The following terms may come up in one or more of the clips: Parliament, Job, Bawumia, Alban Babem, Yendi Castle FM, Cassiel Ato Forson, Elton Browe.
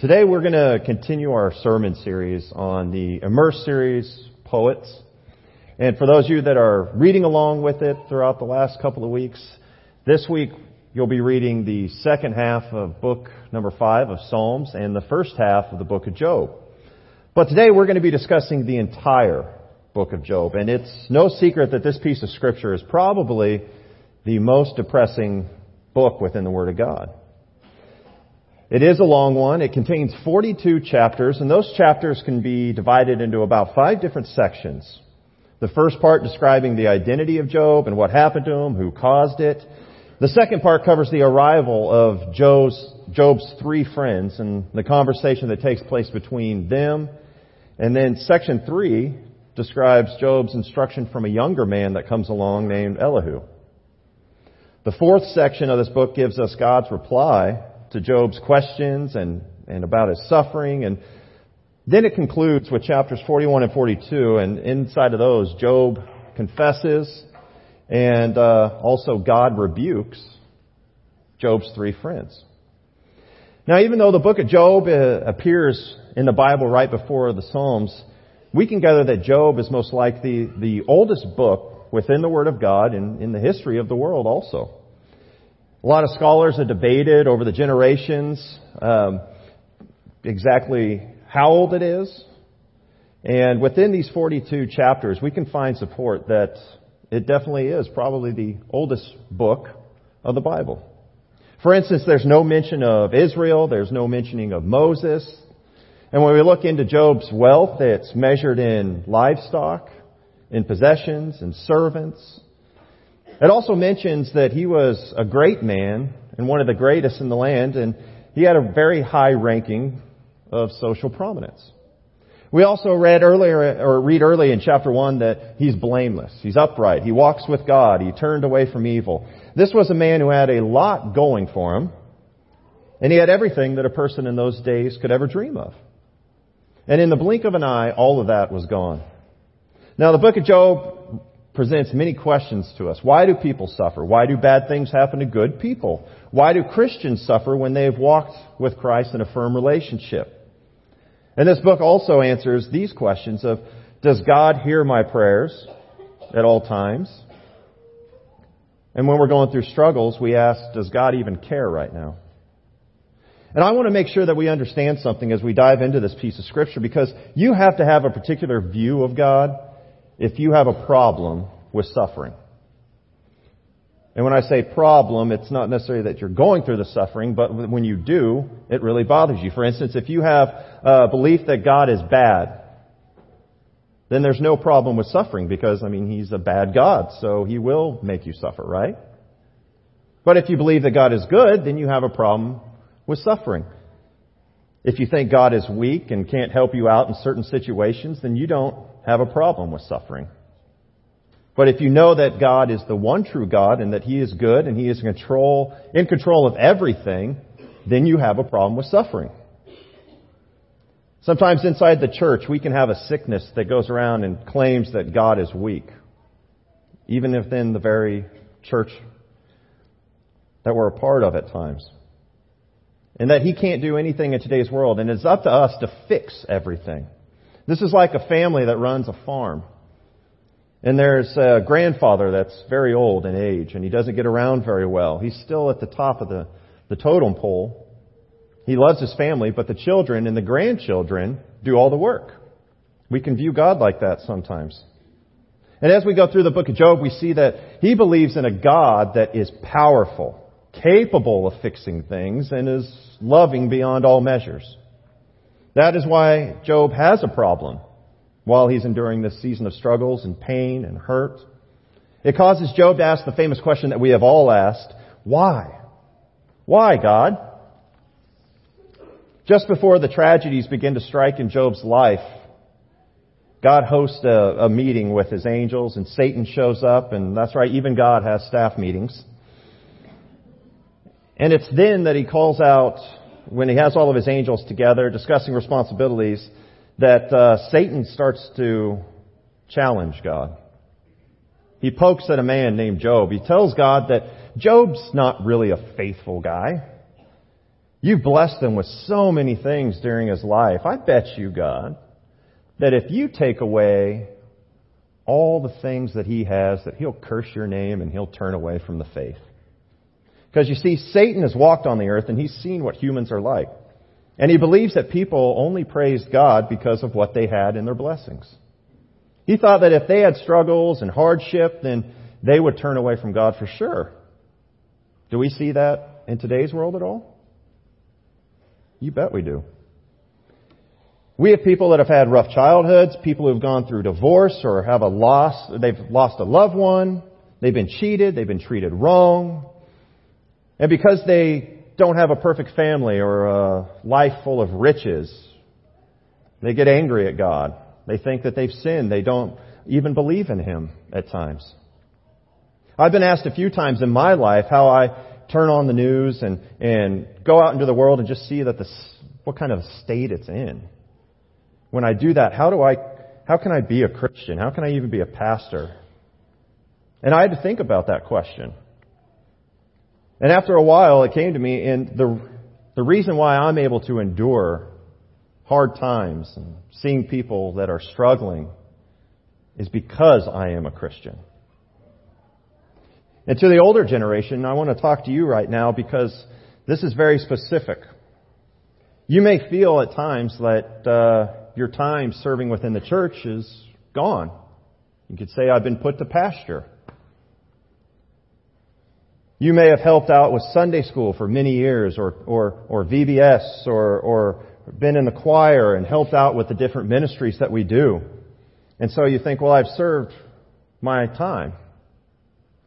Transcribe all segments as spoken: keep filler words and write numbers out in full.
Today we're going to continue our sermon series on the Immerse series, Poets. And for those of you that are reading along with it throughout the last couple of weeks, this week you'll be reading the second half of book number five of Psalms and the first half of the book of Job. But today we're going to be discussing the entire book of Job. And it's no secret that this piece of scripture is probably the most depressing book within the Word of God. It is a long one. It contains forty-two chapters, and those chapters can be divided into about five different sections. The first part describing the identity of Job and what happened to him, who caused it. The second part covers the arrival of Job's, Job's three friends and the conversation that takes place between them. And then section three describes Job's instruction from a younger man that comes along named Elihu. The fourth section of this book gives us God's reply to Job's questions and, and about his suffering. And then it concludes with chapters forty-one and forty-two. And inside of those, Job confesses and uh, also God rebukes Job's three friends. Now, even though the book of Job uh, appears in the Bible right before the Psalms, we can gather that Job is most likely the, the oldest book within the Word of God and in the history of the world also. A lot of scholars have debated over the generations um, exactly how old it is. And within these forty-two chapters, we can find support that it definitely is probably the oldest book of the Bible. For instance, there's no mention of Israel. There's no mentioning of Moses. And when we look into Job's wealth, it's measured in livestock, in possessions, in servants. It also mentions that he was a great man and one of the greatest in the land, and he had a very high ranking of social prominence. We also read earlier, or read early in chapter one, that he's blameless, he's upright, he walks with God, he turned away from evil. This was a man who had a lot going for him, and he had everything that a person in those days could ever dream of. And in the blink of an eye, all of that was gone. Now, the book of Job presents many questions to us. Why do people suffer? Why do bad things happen to good people? Why do Christians suffer when they've walked with Christ in a firm relationship? And this book also answers these questions of, does God hear my prayers at all times? And when we're going through struggles, we ask, does God even care right now? And I want to make sure that we understand something as we dive into this piece of scripture, because you have to have a particular view of God if you have a problem with suffering. And when I say problem, it's not necessarily that you're going through the suffering, but when you do, it really bothers you. For instance, if you have a belief that God is bad, then there's no problem with suffering because, I mean, He's a bad God, so He will make you suffer, right? But if you believe that God is good, then you have a problem with suffering. If you think God is weak and can't help you out in certain situations, then you don't have a problem with suffering. But if you know that God is the one true God and that He is good and He is in control, in control of everything, then you have a problem with suffering. Sometimes inside the church, we can have a sickness that goes around and claims that God is weak, even within the very church that we're a part of at times. And that He can't do anything in today's world, and it's up to us to fix everything. This is like a family that runs a farm. And there's a grandfather that's very old in age, and he doesn't get around very well. He's still at the top of the, the totem pole. He loves his family, but the children and the grandchildren do all the work. We can view God like that sometimes. And as we go through the book of Job, we see that he believes in a God that is powerful, capable of fixing things, and is loving beyond all measures. That is why Job has a problem while he's enduring this season of struggles and pain and hurt. It causes Job to ask the famous question that we have all asked, why? Why, God? Just before the tragedies begin to strike in Job's life, God hosts a, a meeting with His angels, and Satan shows up, and that's right, even God has staff meetings. And it's then that He calls out, when He has all of His angels together discussing responsibilities, that uh, Satan starts to challenge God. He pokes at a man named Job. He tells God that Job's not really a faithful guy. You've blessed him with so many things during his life. I bet you, God, that if you take away all the things that he has, that he'll curse your name and he'll turn away from the faith. Because you see, Satan has walked on the earth and he's seen what humans are like. And he believes that people only praised God because of what they had in their blessings. He thought that if they had struggles and hardship, then they would turn away from God for sure. Do we see that in today's world at all? You bet we do. We have people that have had rough childhoods, people who have gone through divorce or have a loss. They've lost a loved one. They've been cheated. They've been treated wrong. And because they don't have a perfect family or a life full of riches, they get angry at God. They think that they've sinned. They don't even believe in Him at times. I've been asked a few times in my life how I turn on the news and, and go out into the world and just see that this, what kind of state it's in. When I do that, how do I, how can I be a Christian? How can I even be a pastor? And I had to think about that question. And after a while, it came to me, and the the reason why I'm able to endure hard times and seeing people that are struggling is because I am a Christian. And to the older generation, I want to talk to you right now because this is very specific. You may feel at times that uh, your time serving within the church is gone. You could say, I've been put to pasture. You may have helped out with Sunday school for many years or or, or V B S or, or been in the choir and helped out with the different ministries that we do. And so you think, well, I've served my time.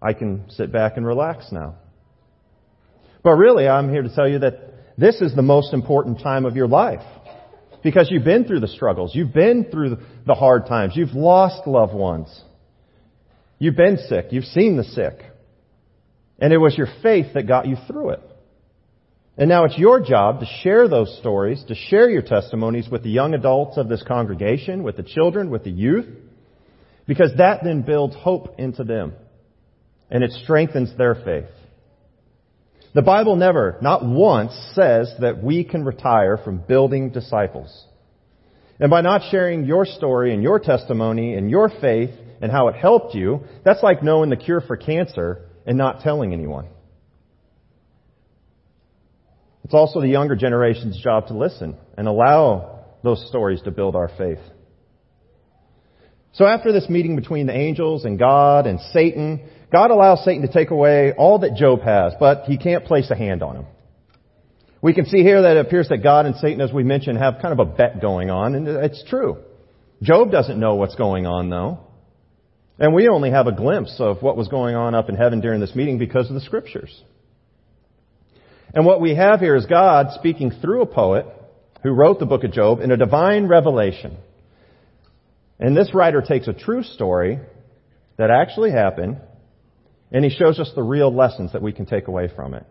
I can sit back and relax now. But really, I'm here to tell you that this is the most important time of your life because you've been through the struggles. You've been through the hard times. You've lost loved ones. You've been sick. You've seen the sick. And it was your faith that got you through it. And now it's your job to share those stories, to share your testimonies with the young adults of this congregation, with the children, with the youth, because that then builds hope into them and it strengthens their faith. The Bible never, not once, says that we can retire from building disciples. And by not sharing your story and your testimony and your faith and how it helped you, that's like knowing the cure for cancer and not telling anyone. It's also the younger generation's job to listen and allow those stories to build our faith. So after this meeting between the angels and God and Satan, God allows Satan to take away all that Job has, but he can't place a hand on him. We can see here that it appears that God and Satan, as we mentioned, have kind of a bet going on, and it's true. Job doesn't know what's going on, though. And we only have a glimpse of what was going on up in heaven during this meeting because of the Scriptures. And what we have here is God speaking through a poet who wrote the book of Job in a divine revelation. And this writer takes a true story that actually happened, and he shows us the real lessons that we can take away from it.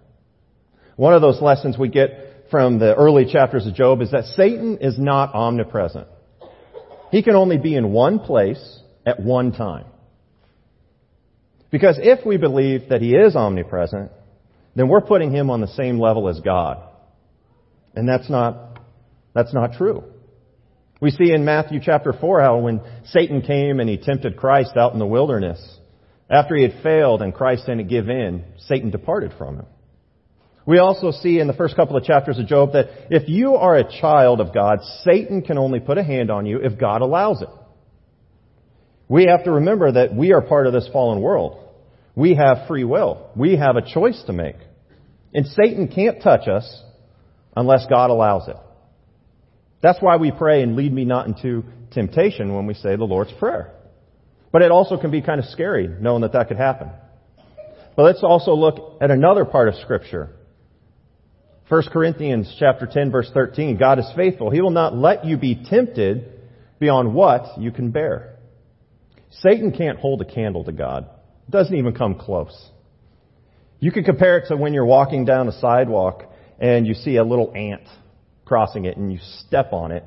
One of those lessons we get from the early chapters of Job is that Satan is not omnipresent. He can only be in one place at one time. Because if we believe that He is omnipresent, then we're putting Him on the same level as God. And that's not, that's not true. We see in Matthew chapter four how when Satan came and he tempted Christ out in the wilderness, after he had failed and Christ didn't give in, Satan departed from him. We also see in the first couple of chapters of Job that if you are a child of God, Satan can only put a hand on you if God allows it. We have to remember that we are part of this fallen world. We have free will. We have a choice to make. And Satan can't touch us unless God allows it. That's why we pray and lead me not into temptation when we say the Lord's Prayer. But it also can be kind of scary knowing that that could happen. But let's also look at another part of Scripture. First Corinthians chapter ten, verse thirteen, God is faithful. He will not let you be tempted beyond what you can bear. Satan can't hold a candle to God. It doesn't even come close. You can compare it to when you're walking down a sidewalk and you see a little ant crossing it and you step on it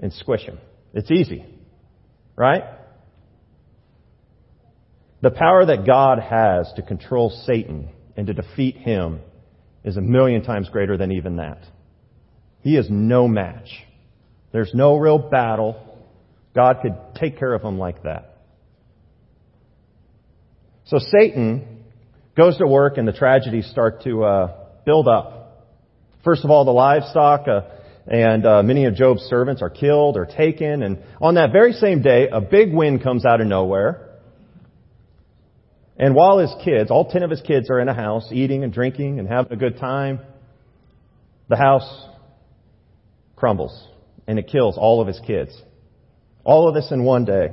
and squish him. It's easy, right? The power that God has to control Satan and to defeat him is a million times greater than even that. He is no match. There's no real battle. God could take care of him like that. So Satan goes to work and the tragedies start to uh, build up. First of all, the livestock uh, and uh, many of Job's servants are killed or taken. And on that very same day, a big wind comes out of nowhere. And while his kids, all ten of his kids are in a house eating and drinking and having a good time, the house crumbles and it kills all of his kids. All of this in one day.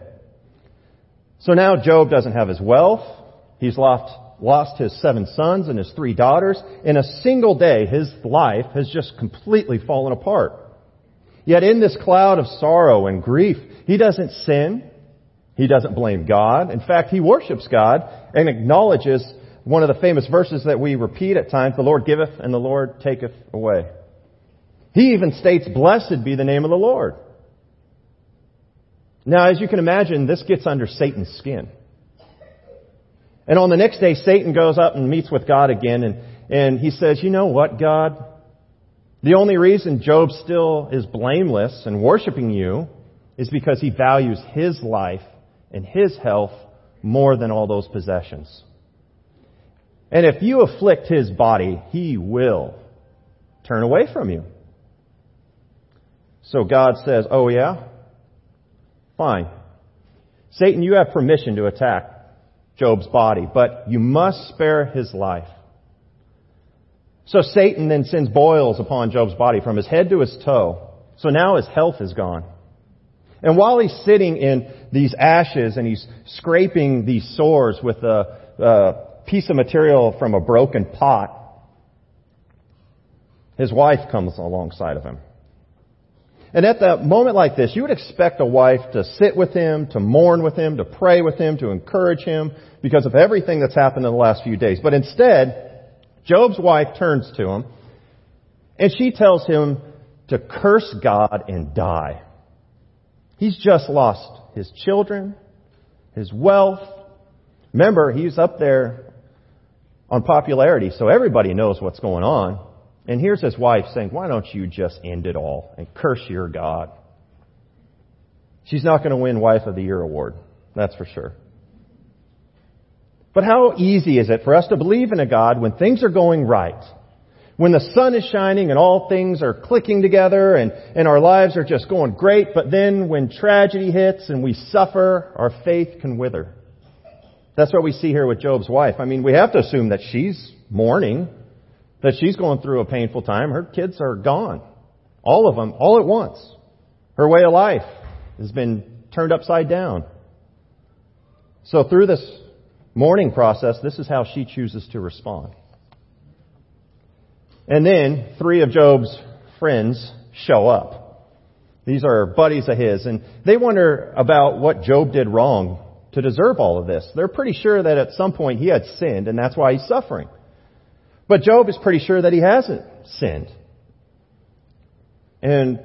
So now Job doesn't have his wealth. He's lost, lost his seven sons and his three daughters. In a single day, his life has just completely fallen apart. Yet in this cloud of sorrow and grief, he doesn't sin. He doesn't blame God. In fact, he worships God and acknowledges one of the famous verses that we repeat at times, "The Lord giveth and the Lord taketh away." He even states, "Blessed be the name of the Lord." Now, as you can imagine, this gets under Satan's skin. And on the next day, Satan goes up and meets with God again. And, and he says, "You know what, God? The only reason Job still is blameless and worshiping you is because he values his life and his health more than all those possessions. And if you afflict his body, he will turn away from you." So God says, "Oh, yeah? Fine. Satan, you have permission to attack Job's body, but you must spare his life." So Satan then sends boils upon Job's body from his head to his toe. So now his health is gone. And while he's sitting in these ashes and he's scraping these sores with a, a piece of material from a broken pot, his wife comes alongside of him. And at that moment like this, you would expect a wife to sit with him, to mourn with him, to pray with him, to encourage him because of everything that's happened in the last few days. But instead, Job's wife turns to him and she tells him to curse God and die. He's just lost his children, his wealth. Remember, he's up there on popularity, so everybody knows what's going on. And here's his wife saying, "Why don't you just end it all and curse your God?" She's not going to win Wife of the Year award, that's for sure. But how easy is it for us to believe in a God when things are going right, when the sun is shining and all things are clicking together and, and our lives are just going great, but then when tragedy hits and we suffer, our faith can wither. That's what we see here with Job's wife. I mean, we have to assume that she's mourning, that she's going through a painful time. Her kids are gone. All of them, all at once. Her way of life has been turned upside down. So through this mourning process, this is how she chooses to respond. And then three of Job's friends show up. These are buddies of his, and they wonder about what Job did wrong to deserve all of this. They're pretty sure that at some point he had sinned, and that's why he's suffering. But Job is pretty sure that he hasn't sinned. And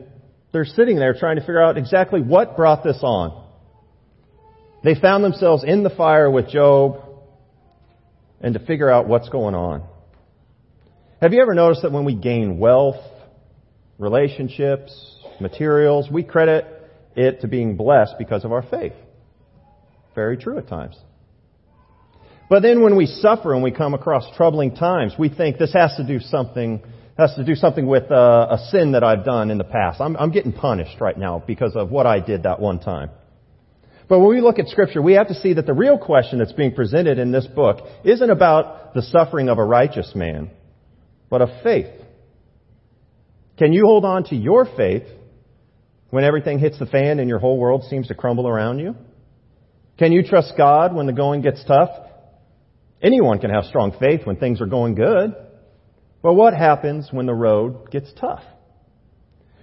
they're sitting there trying to figure out exactly what brought this on. They found themselves in the fire with Job and to figure out what's going on. Have you ever noticed that when we gain wealth, relationships, materials, we credit it to being blessed because of our faith? Very true at times. But then when we suffer and we come across troubling times, we think this has to do something has to do something with uh, a sin that I've done in the past. I'm, I'm getting punished right now because of what I did that one time. But when we look at Scripture, we have to see that the real question that's being presented in this book isn't about the suffering of a righteous man, but of faith. Can you hold on to your faith when everything hits the fan and your whole world seems to crumble around you? Can you trust God when the going gets tough? Anyone can have strong faith when things are going good. But what happens when the road gets tough?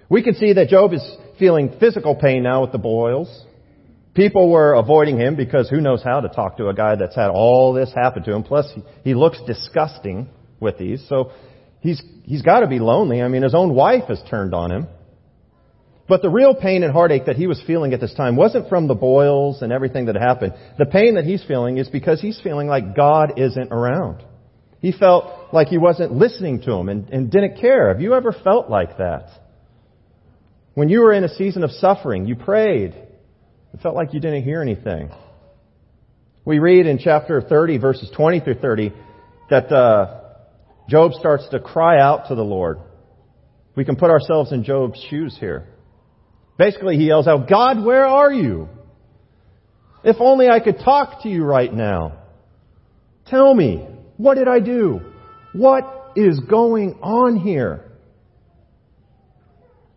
We can see that Job is feeling physical pain now with the boils. People were avoiding him because who knows how to talk to a guy that's had all this happen to him. Plus, he looks disgusting with these. So he's he's got to be lonely. I mean, his own wife has turned on him. But the real pain and heartache that he was feeling at this time wasn't from the boils and everything that happened. The pain that he's feeling is because he's feeling like God isn't around. He felt like he wasn't listening to him and, and didn't care. Have you ever felt like that? When you were in a season of suffering, you prayed. It felt like you didn't hear anything. We read in chapter thirty, verses twenty through thirty, that uh, Job starts to cry out to the Lord. We can put ourselves in Job's shoes here. Basically, he yells out, "God, where are you? If only I could talk to you right now. Tell me, what did I do? What is going on here?"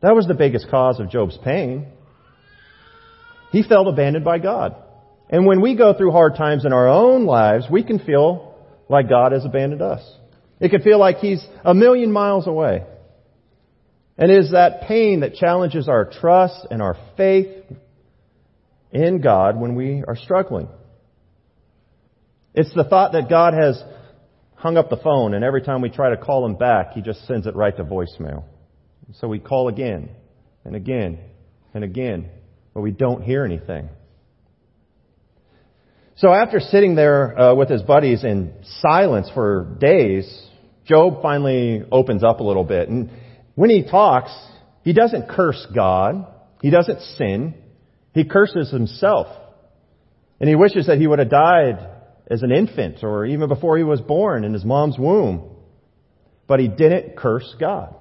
That was the biggest cause of Job's pain. He felt abandoned by God. And when we go through hard times in our own lives, we can feel like God has abandoned us. It can feel like He's a million miles away. And it is that pain that challenges our trust and our faith in God when we are struggling. It's the thought that God has hung up the phone, and every time we try to call Him back, He just sends it right to voicemail. So we call again and again and again, but we don't hear anything. So after sitting there uh, with his buddies in silence for days, Job finally opens up a little bit. And when he talks, he doesn't curse God. He doesn't sin. He curses himself. And he wishes that he would have died as an infant or even before he was born in his mom's womb. But he didn't curse God.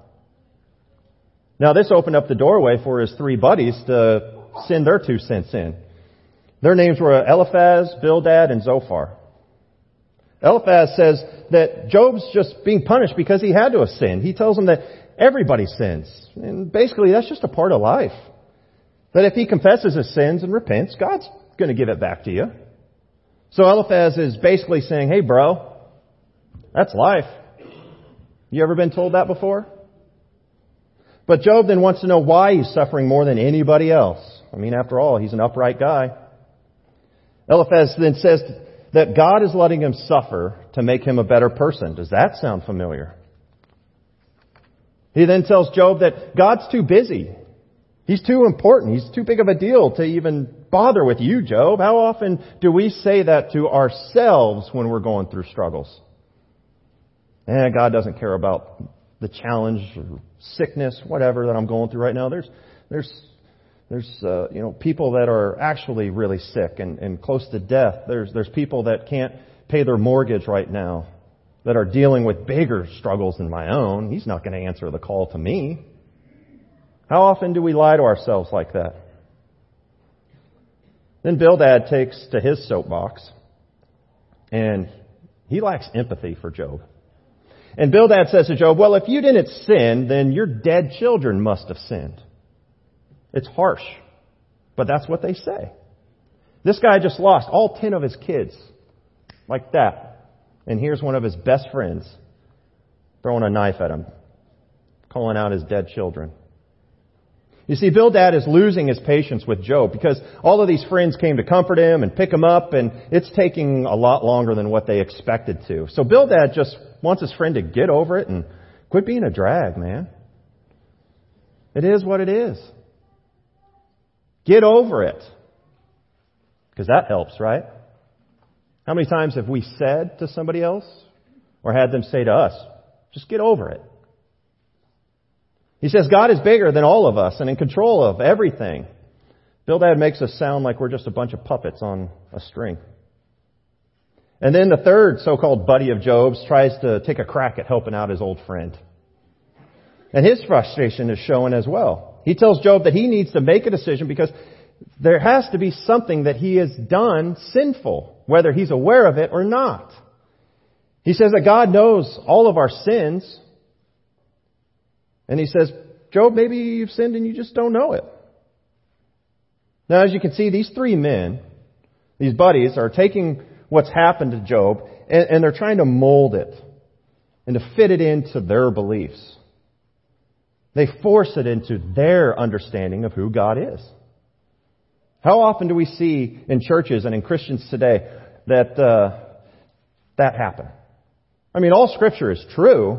Now, this opened up the doorway for his three buddies to send their two cents in. Their names were Eliphaz, Bildad, and Zophar. Eliphaz says that Job's just being punished because he had to have sinned. He tells him that everybody sins. And basically, that's just a part of life. That if he confesses his sins and repents, God's going to give it back to you. So Eliphaz is basically saying, "Hey, bro, that's life. You ever been told that before?" But Job then wants to know why he's suffering more than anybody else. I mean, after all, he's an upright guy. Eliphaz then says that God is letting him suffer to make him a better person. Does that sound familiar? He then tells Job that God's too busy. He's too important. He's too big of a deal to even bother with you, Job. How often do we say that to ourselves when we're going through struggles? And God doesn't care about the challenge or sickness, whatever that I'm going through right now. There's, there's, there's, uh, you know, people that are actually really sick and, and close to death. There's, there's people that can't pay their mortgage right now that are dealing with bigger struggles than my own. He's not going to answer the call to me. How often do we lie to ourselves like that? Then Bildad takes to his soapbox, and he lacks empathy for Job. And Bildad says to Job, "Well, if you didn't sin, then your dead children must have sinned." It's harsh, but that's what they say. This guy just lost all ten of his kids, like that. And here's one of his best friends throwing a knife at him, calling out his dead children. You see, Bildad is losing his patience with Job because all of these friends came to comfort him and pick him up, and it's taking a lot longer than what they expected to. So Bildad just wants his friend to get over it and quit being a drag, man. It is what it is. Get over it. Because that helps, right? How many times have we said to somebody else or had them say to us, "Just get over it"? He says God is bigger than all of us and in control of everything. Bildad makes us sound like we're just a bunch of puppets on a string. And then the third so-called buddy of Job's tries to take a crack at helping out his old friend. And his frustration is showing as well. He tells Job that he needs to make a decision because there has to be something that he has done sinful, whether he's aware of it or not. He says that God knows all of our sins. And he says, "Job, maybe you've sinned and you just don't know it." Now, as you can see, these three men, these buddies, are taking what's happened to Job, and, and they're trying to mold it and to fit it into their beliefs. They force it into their understanding of who God is. How often do we see in churches and in Christians today that uh, that happen? I mean, all Scripture is true,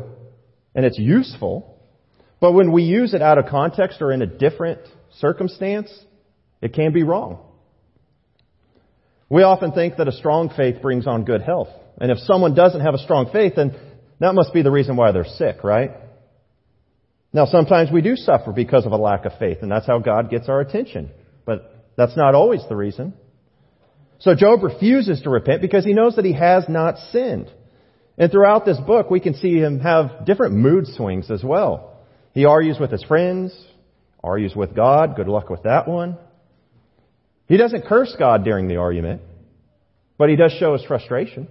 and it's useful, but when we use it out of context or in a different circumstance, it can be wrong. We often think that a strong faith brings on good health. And if someone doesn't have a strong faith, then that must be the reason why they're sick, right? Now, sometimes we do suffer because of a lack of faith, and that's how God gets our attention. But that's not always the reason. So Job refuses to repent because he knows that he has not sinned. And throughout this book, we can see him have different mood swings as well. He argues with his friends, argues with God. Good luck with that one. He doesn't curse God during the argument, but he does show his frustration.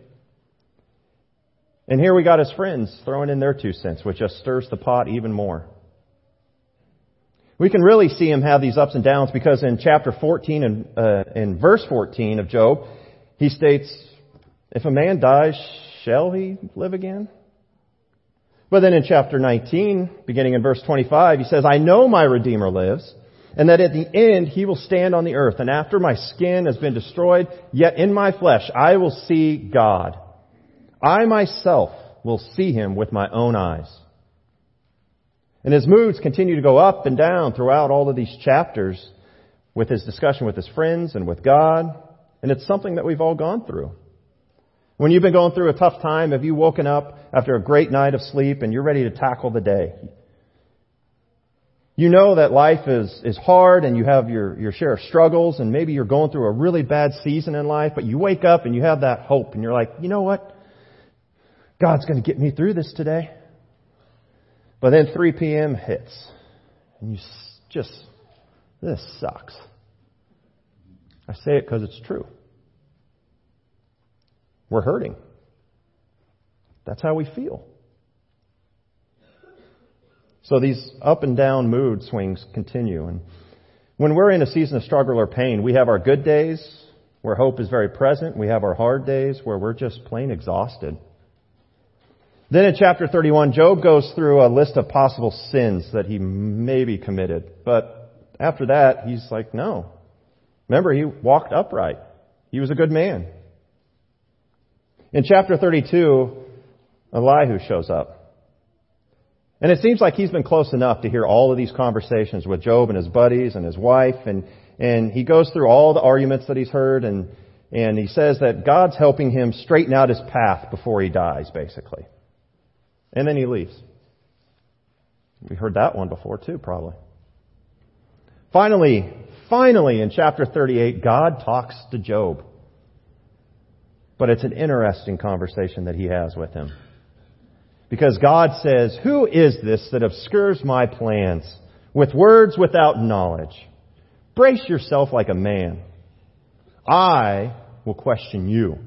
And here we got his friends throwing in their two cents, which just stirs the pot even more. We can really see him have these ups and downs because in chapter fourteen and uh, in verse fourteen of Job, he states, if a man dies, shall he live again? But then in chapter nineteen, beginning in verse twenty-five, he says, I know my Redeemer lives, and that at the end he will stand on the earth. And after my skin has been destroyed, yet in my flesh I will see God. I myself will see him with my own eyes. And his moods continue to go up and down throughout all of these chapters with his discussion with his friends and with God. And it's something that we've all gone through. When you've been going through a tough time, have you woken up after a great night of sleep and you're ready to tackle the day? You know that life is, is hard and you have your, your share of struggles and maybe you're going through a really bad season in life, but you wake up and you have that hope and you're like, you know what? God's going to get me through this today. But then three p.m. hits. And you just, this sucks. I say it because it's true. We're hurting. That's how we feel. So these up and down mood swings continue. And when we're in a season of struggle or pain, we have our good days where hope is very present. We have our hard days where we're just plain exhausted. Then in chapter thirty-one, Job goes through a list of possible sins that he maybe committed. But after that, he's like, no. Remember, he walked upright. He was a good man. In chapter thirty-two, Elihu shows up. And it seems like he's been close enough to hear all of these conversations with Job and his buddies and his wife. And, and he goes through all the arguments that he's heard. And, and he says that God's helping him straighten out his path before he dies, basically. And then he leaves. We heard that one before too, probably. Finally, finally in chapter thirty-eight, God talks to Job. But it's an interesting conversation that he has with him. Because God says, who is this that obscures my plans with words without knowledge? Brace yourself like a man. I will question you,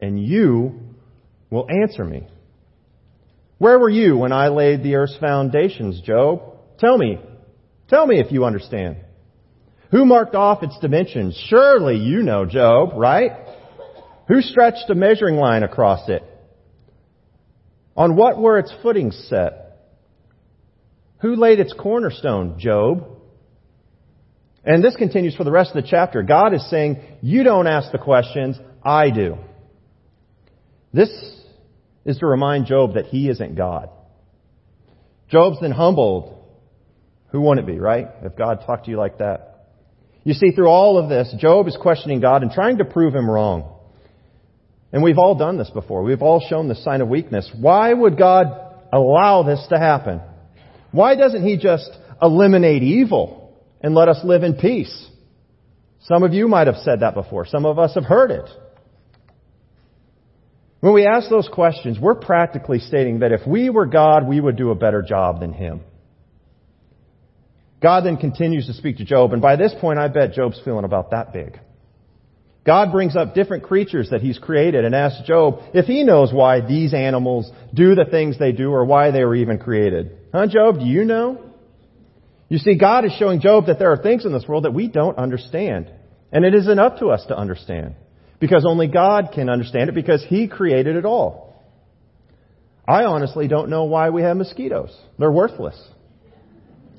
and you will answer me. Where were you when I laid the earth's foundations, Job? Tell me. Tell me if you understand. Who marked off its dimensions? Surely you know, Job, right? Who stretched a measuring line across it? On what were its footings set? Who laid its cornerstone, Job? And this continues for the rest of the chapter. God is saying, you don't ask the questions, I do. This is to remind Job that he isn't God. Job's then humbled. Who wouldn't be, right? If God talked to you like that. You see, through all of this, Job is questioning God and trying to prove him wrong. And we've all done this before. We've all shown this sign of weakness. Why would God allow this to happen? Why doesn't he just eliminate evil and let us live in peace? Some of you might have said that before. Some of us have heard it. When we ask those questions, we're practically stating that if we were God, we would do a better job than him. God then continues to speak to Job, and by this point, I bet Job's feeling about that big. God brings up different creatures that he's created and asks Job if he knows why these animals do the things they do or why they were even created. Huh, Job, do you know? You see, God is showing Job that there are things in this world that we don't understand, and it isn't up to us to understand. Because only God can understand it because he created it all. I honestly don't know why we have mosquitoes. They're worthless.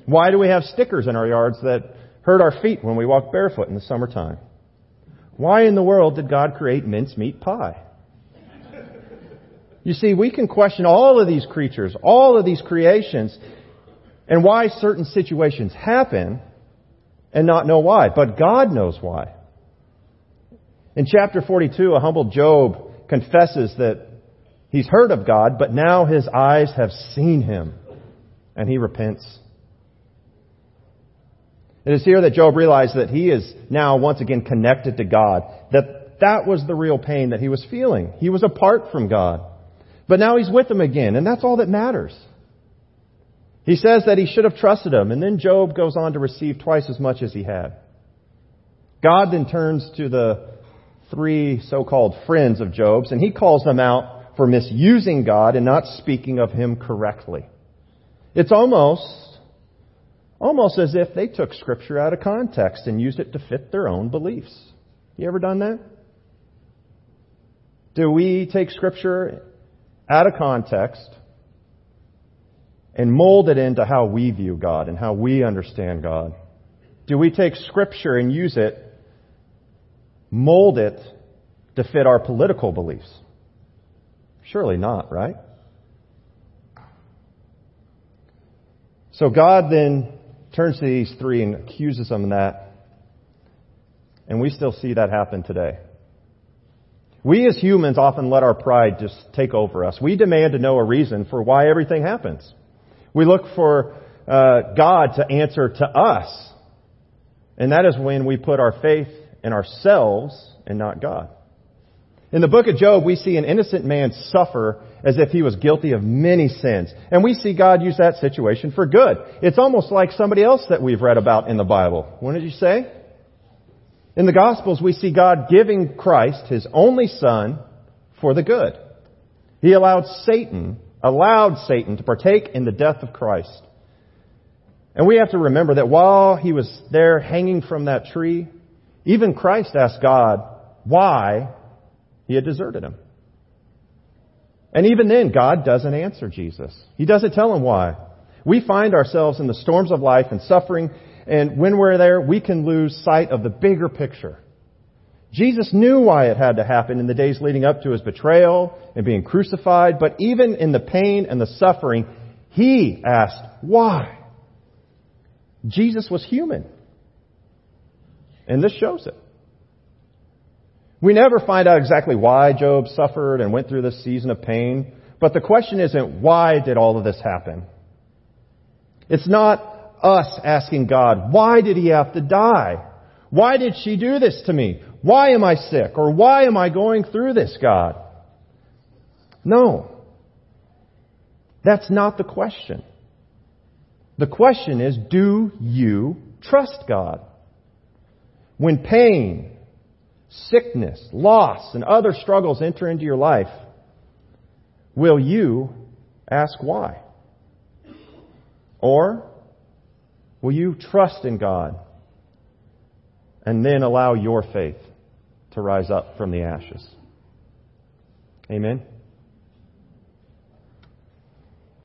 Why do we have stickers in our yards that hurt our feet when we walk barefoot in the summertime? Why in the world did God create mincemeat pie? You see, we can question all of these creatures, all of these creations, and why certain situations happen and not know why. But God knows why. In chapter forty-two, a humble Job confesses that he's heard of God, but now his eyes have seen him, and he repents. It is here that Job realized that he is now once again connected to God, that that was the real pain that he was feeling. He was apart from God. But now he's with him again, and that's all that matters. He says that he should have trusted him, and then Job goes on to receive twice as much as he had. God then turns to the three so-called friends of Job's, and he calls them out for misusing God and not speaking of him correctly. It's almost, almost as if they took Scripture out of context and used it to fit their own beliefs. You ever done that? Do we take Scripture out of context and mold it into how we view God and how we understand God? Do we take Scripture and use it, mold it to fit our political beliefs? Surely not, right? So God then turns to these three and accuses them of that. And we still see that happen today. We as humans often let our pride just take over us. We demand to know a reason for why everything happens. We look for uh, God to answer to us. And that is when we put our faith in ourselves and not God. In the book of Job, we see an innocent man suffer as if he was guilty of many sins. And we see God use that situation for good. It's almost like somebody else that we've read about in the Bible. Wouldn't you say? In the Gospels, we see God giving Christ, his only Son, for the good. He allowed Satan, allowed Satan to partake in the death of Christ. And we have to remember that while he was there hanging from that tree, even Christ asked God why he had deserted him. And even then, God doesn't answer Jesus. He doesn't tell him why. We find ourselves in the storms of life and suffering, and when we're there, we can lose sight of the bigger picture. Jesus knew why it had to happen in the days leading up to his betrayal and being crucified, but even in the pain and the suffering, he asked why. Jesus was human. And this shows it. We never find out exactly why Job suffered and went through this season of pain. But the question isn't, why did all of this happen? It's not us asking God, why did he have to die? Why did she do this to me? Why am I sick? Or why am I going through this, God? No. That's not the question. The question is, do you trust God? When pain, sickness, loss, and other struggles enter into your life, will you ask why? Or will you trust in God and then allow your faith to rise up from the ashes? Amen.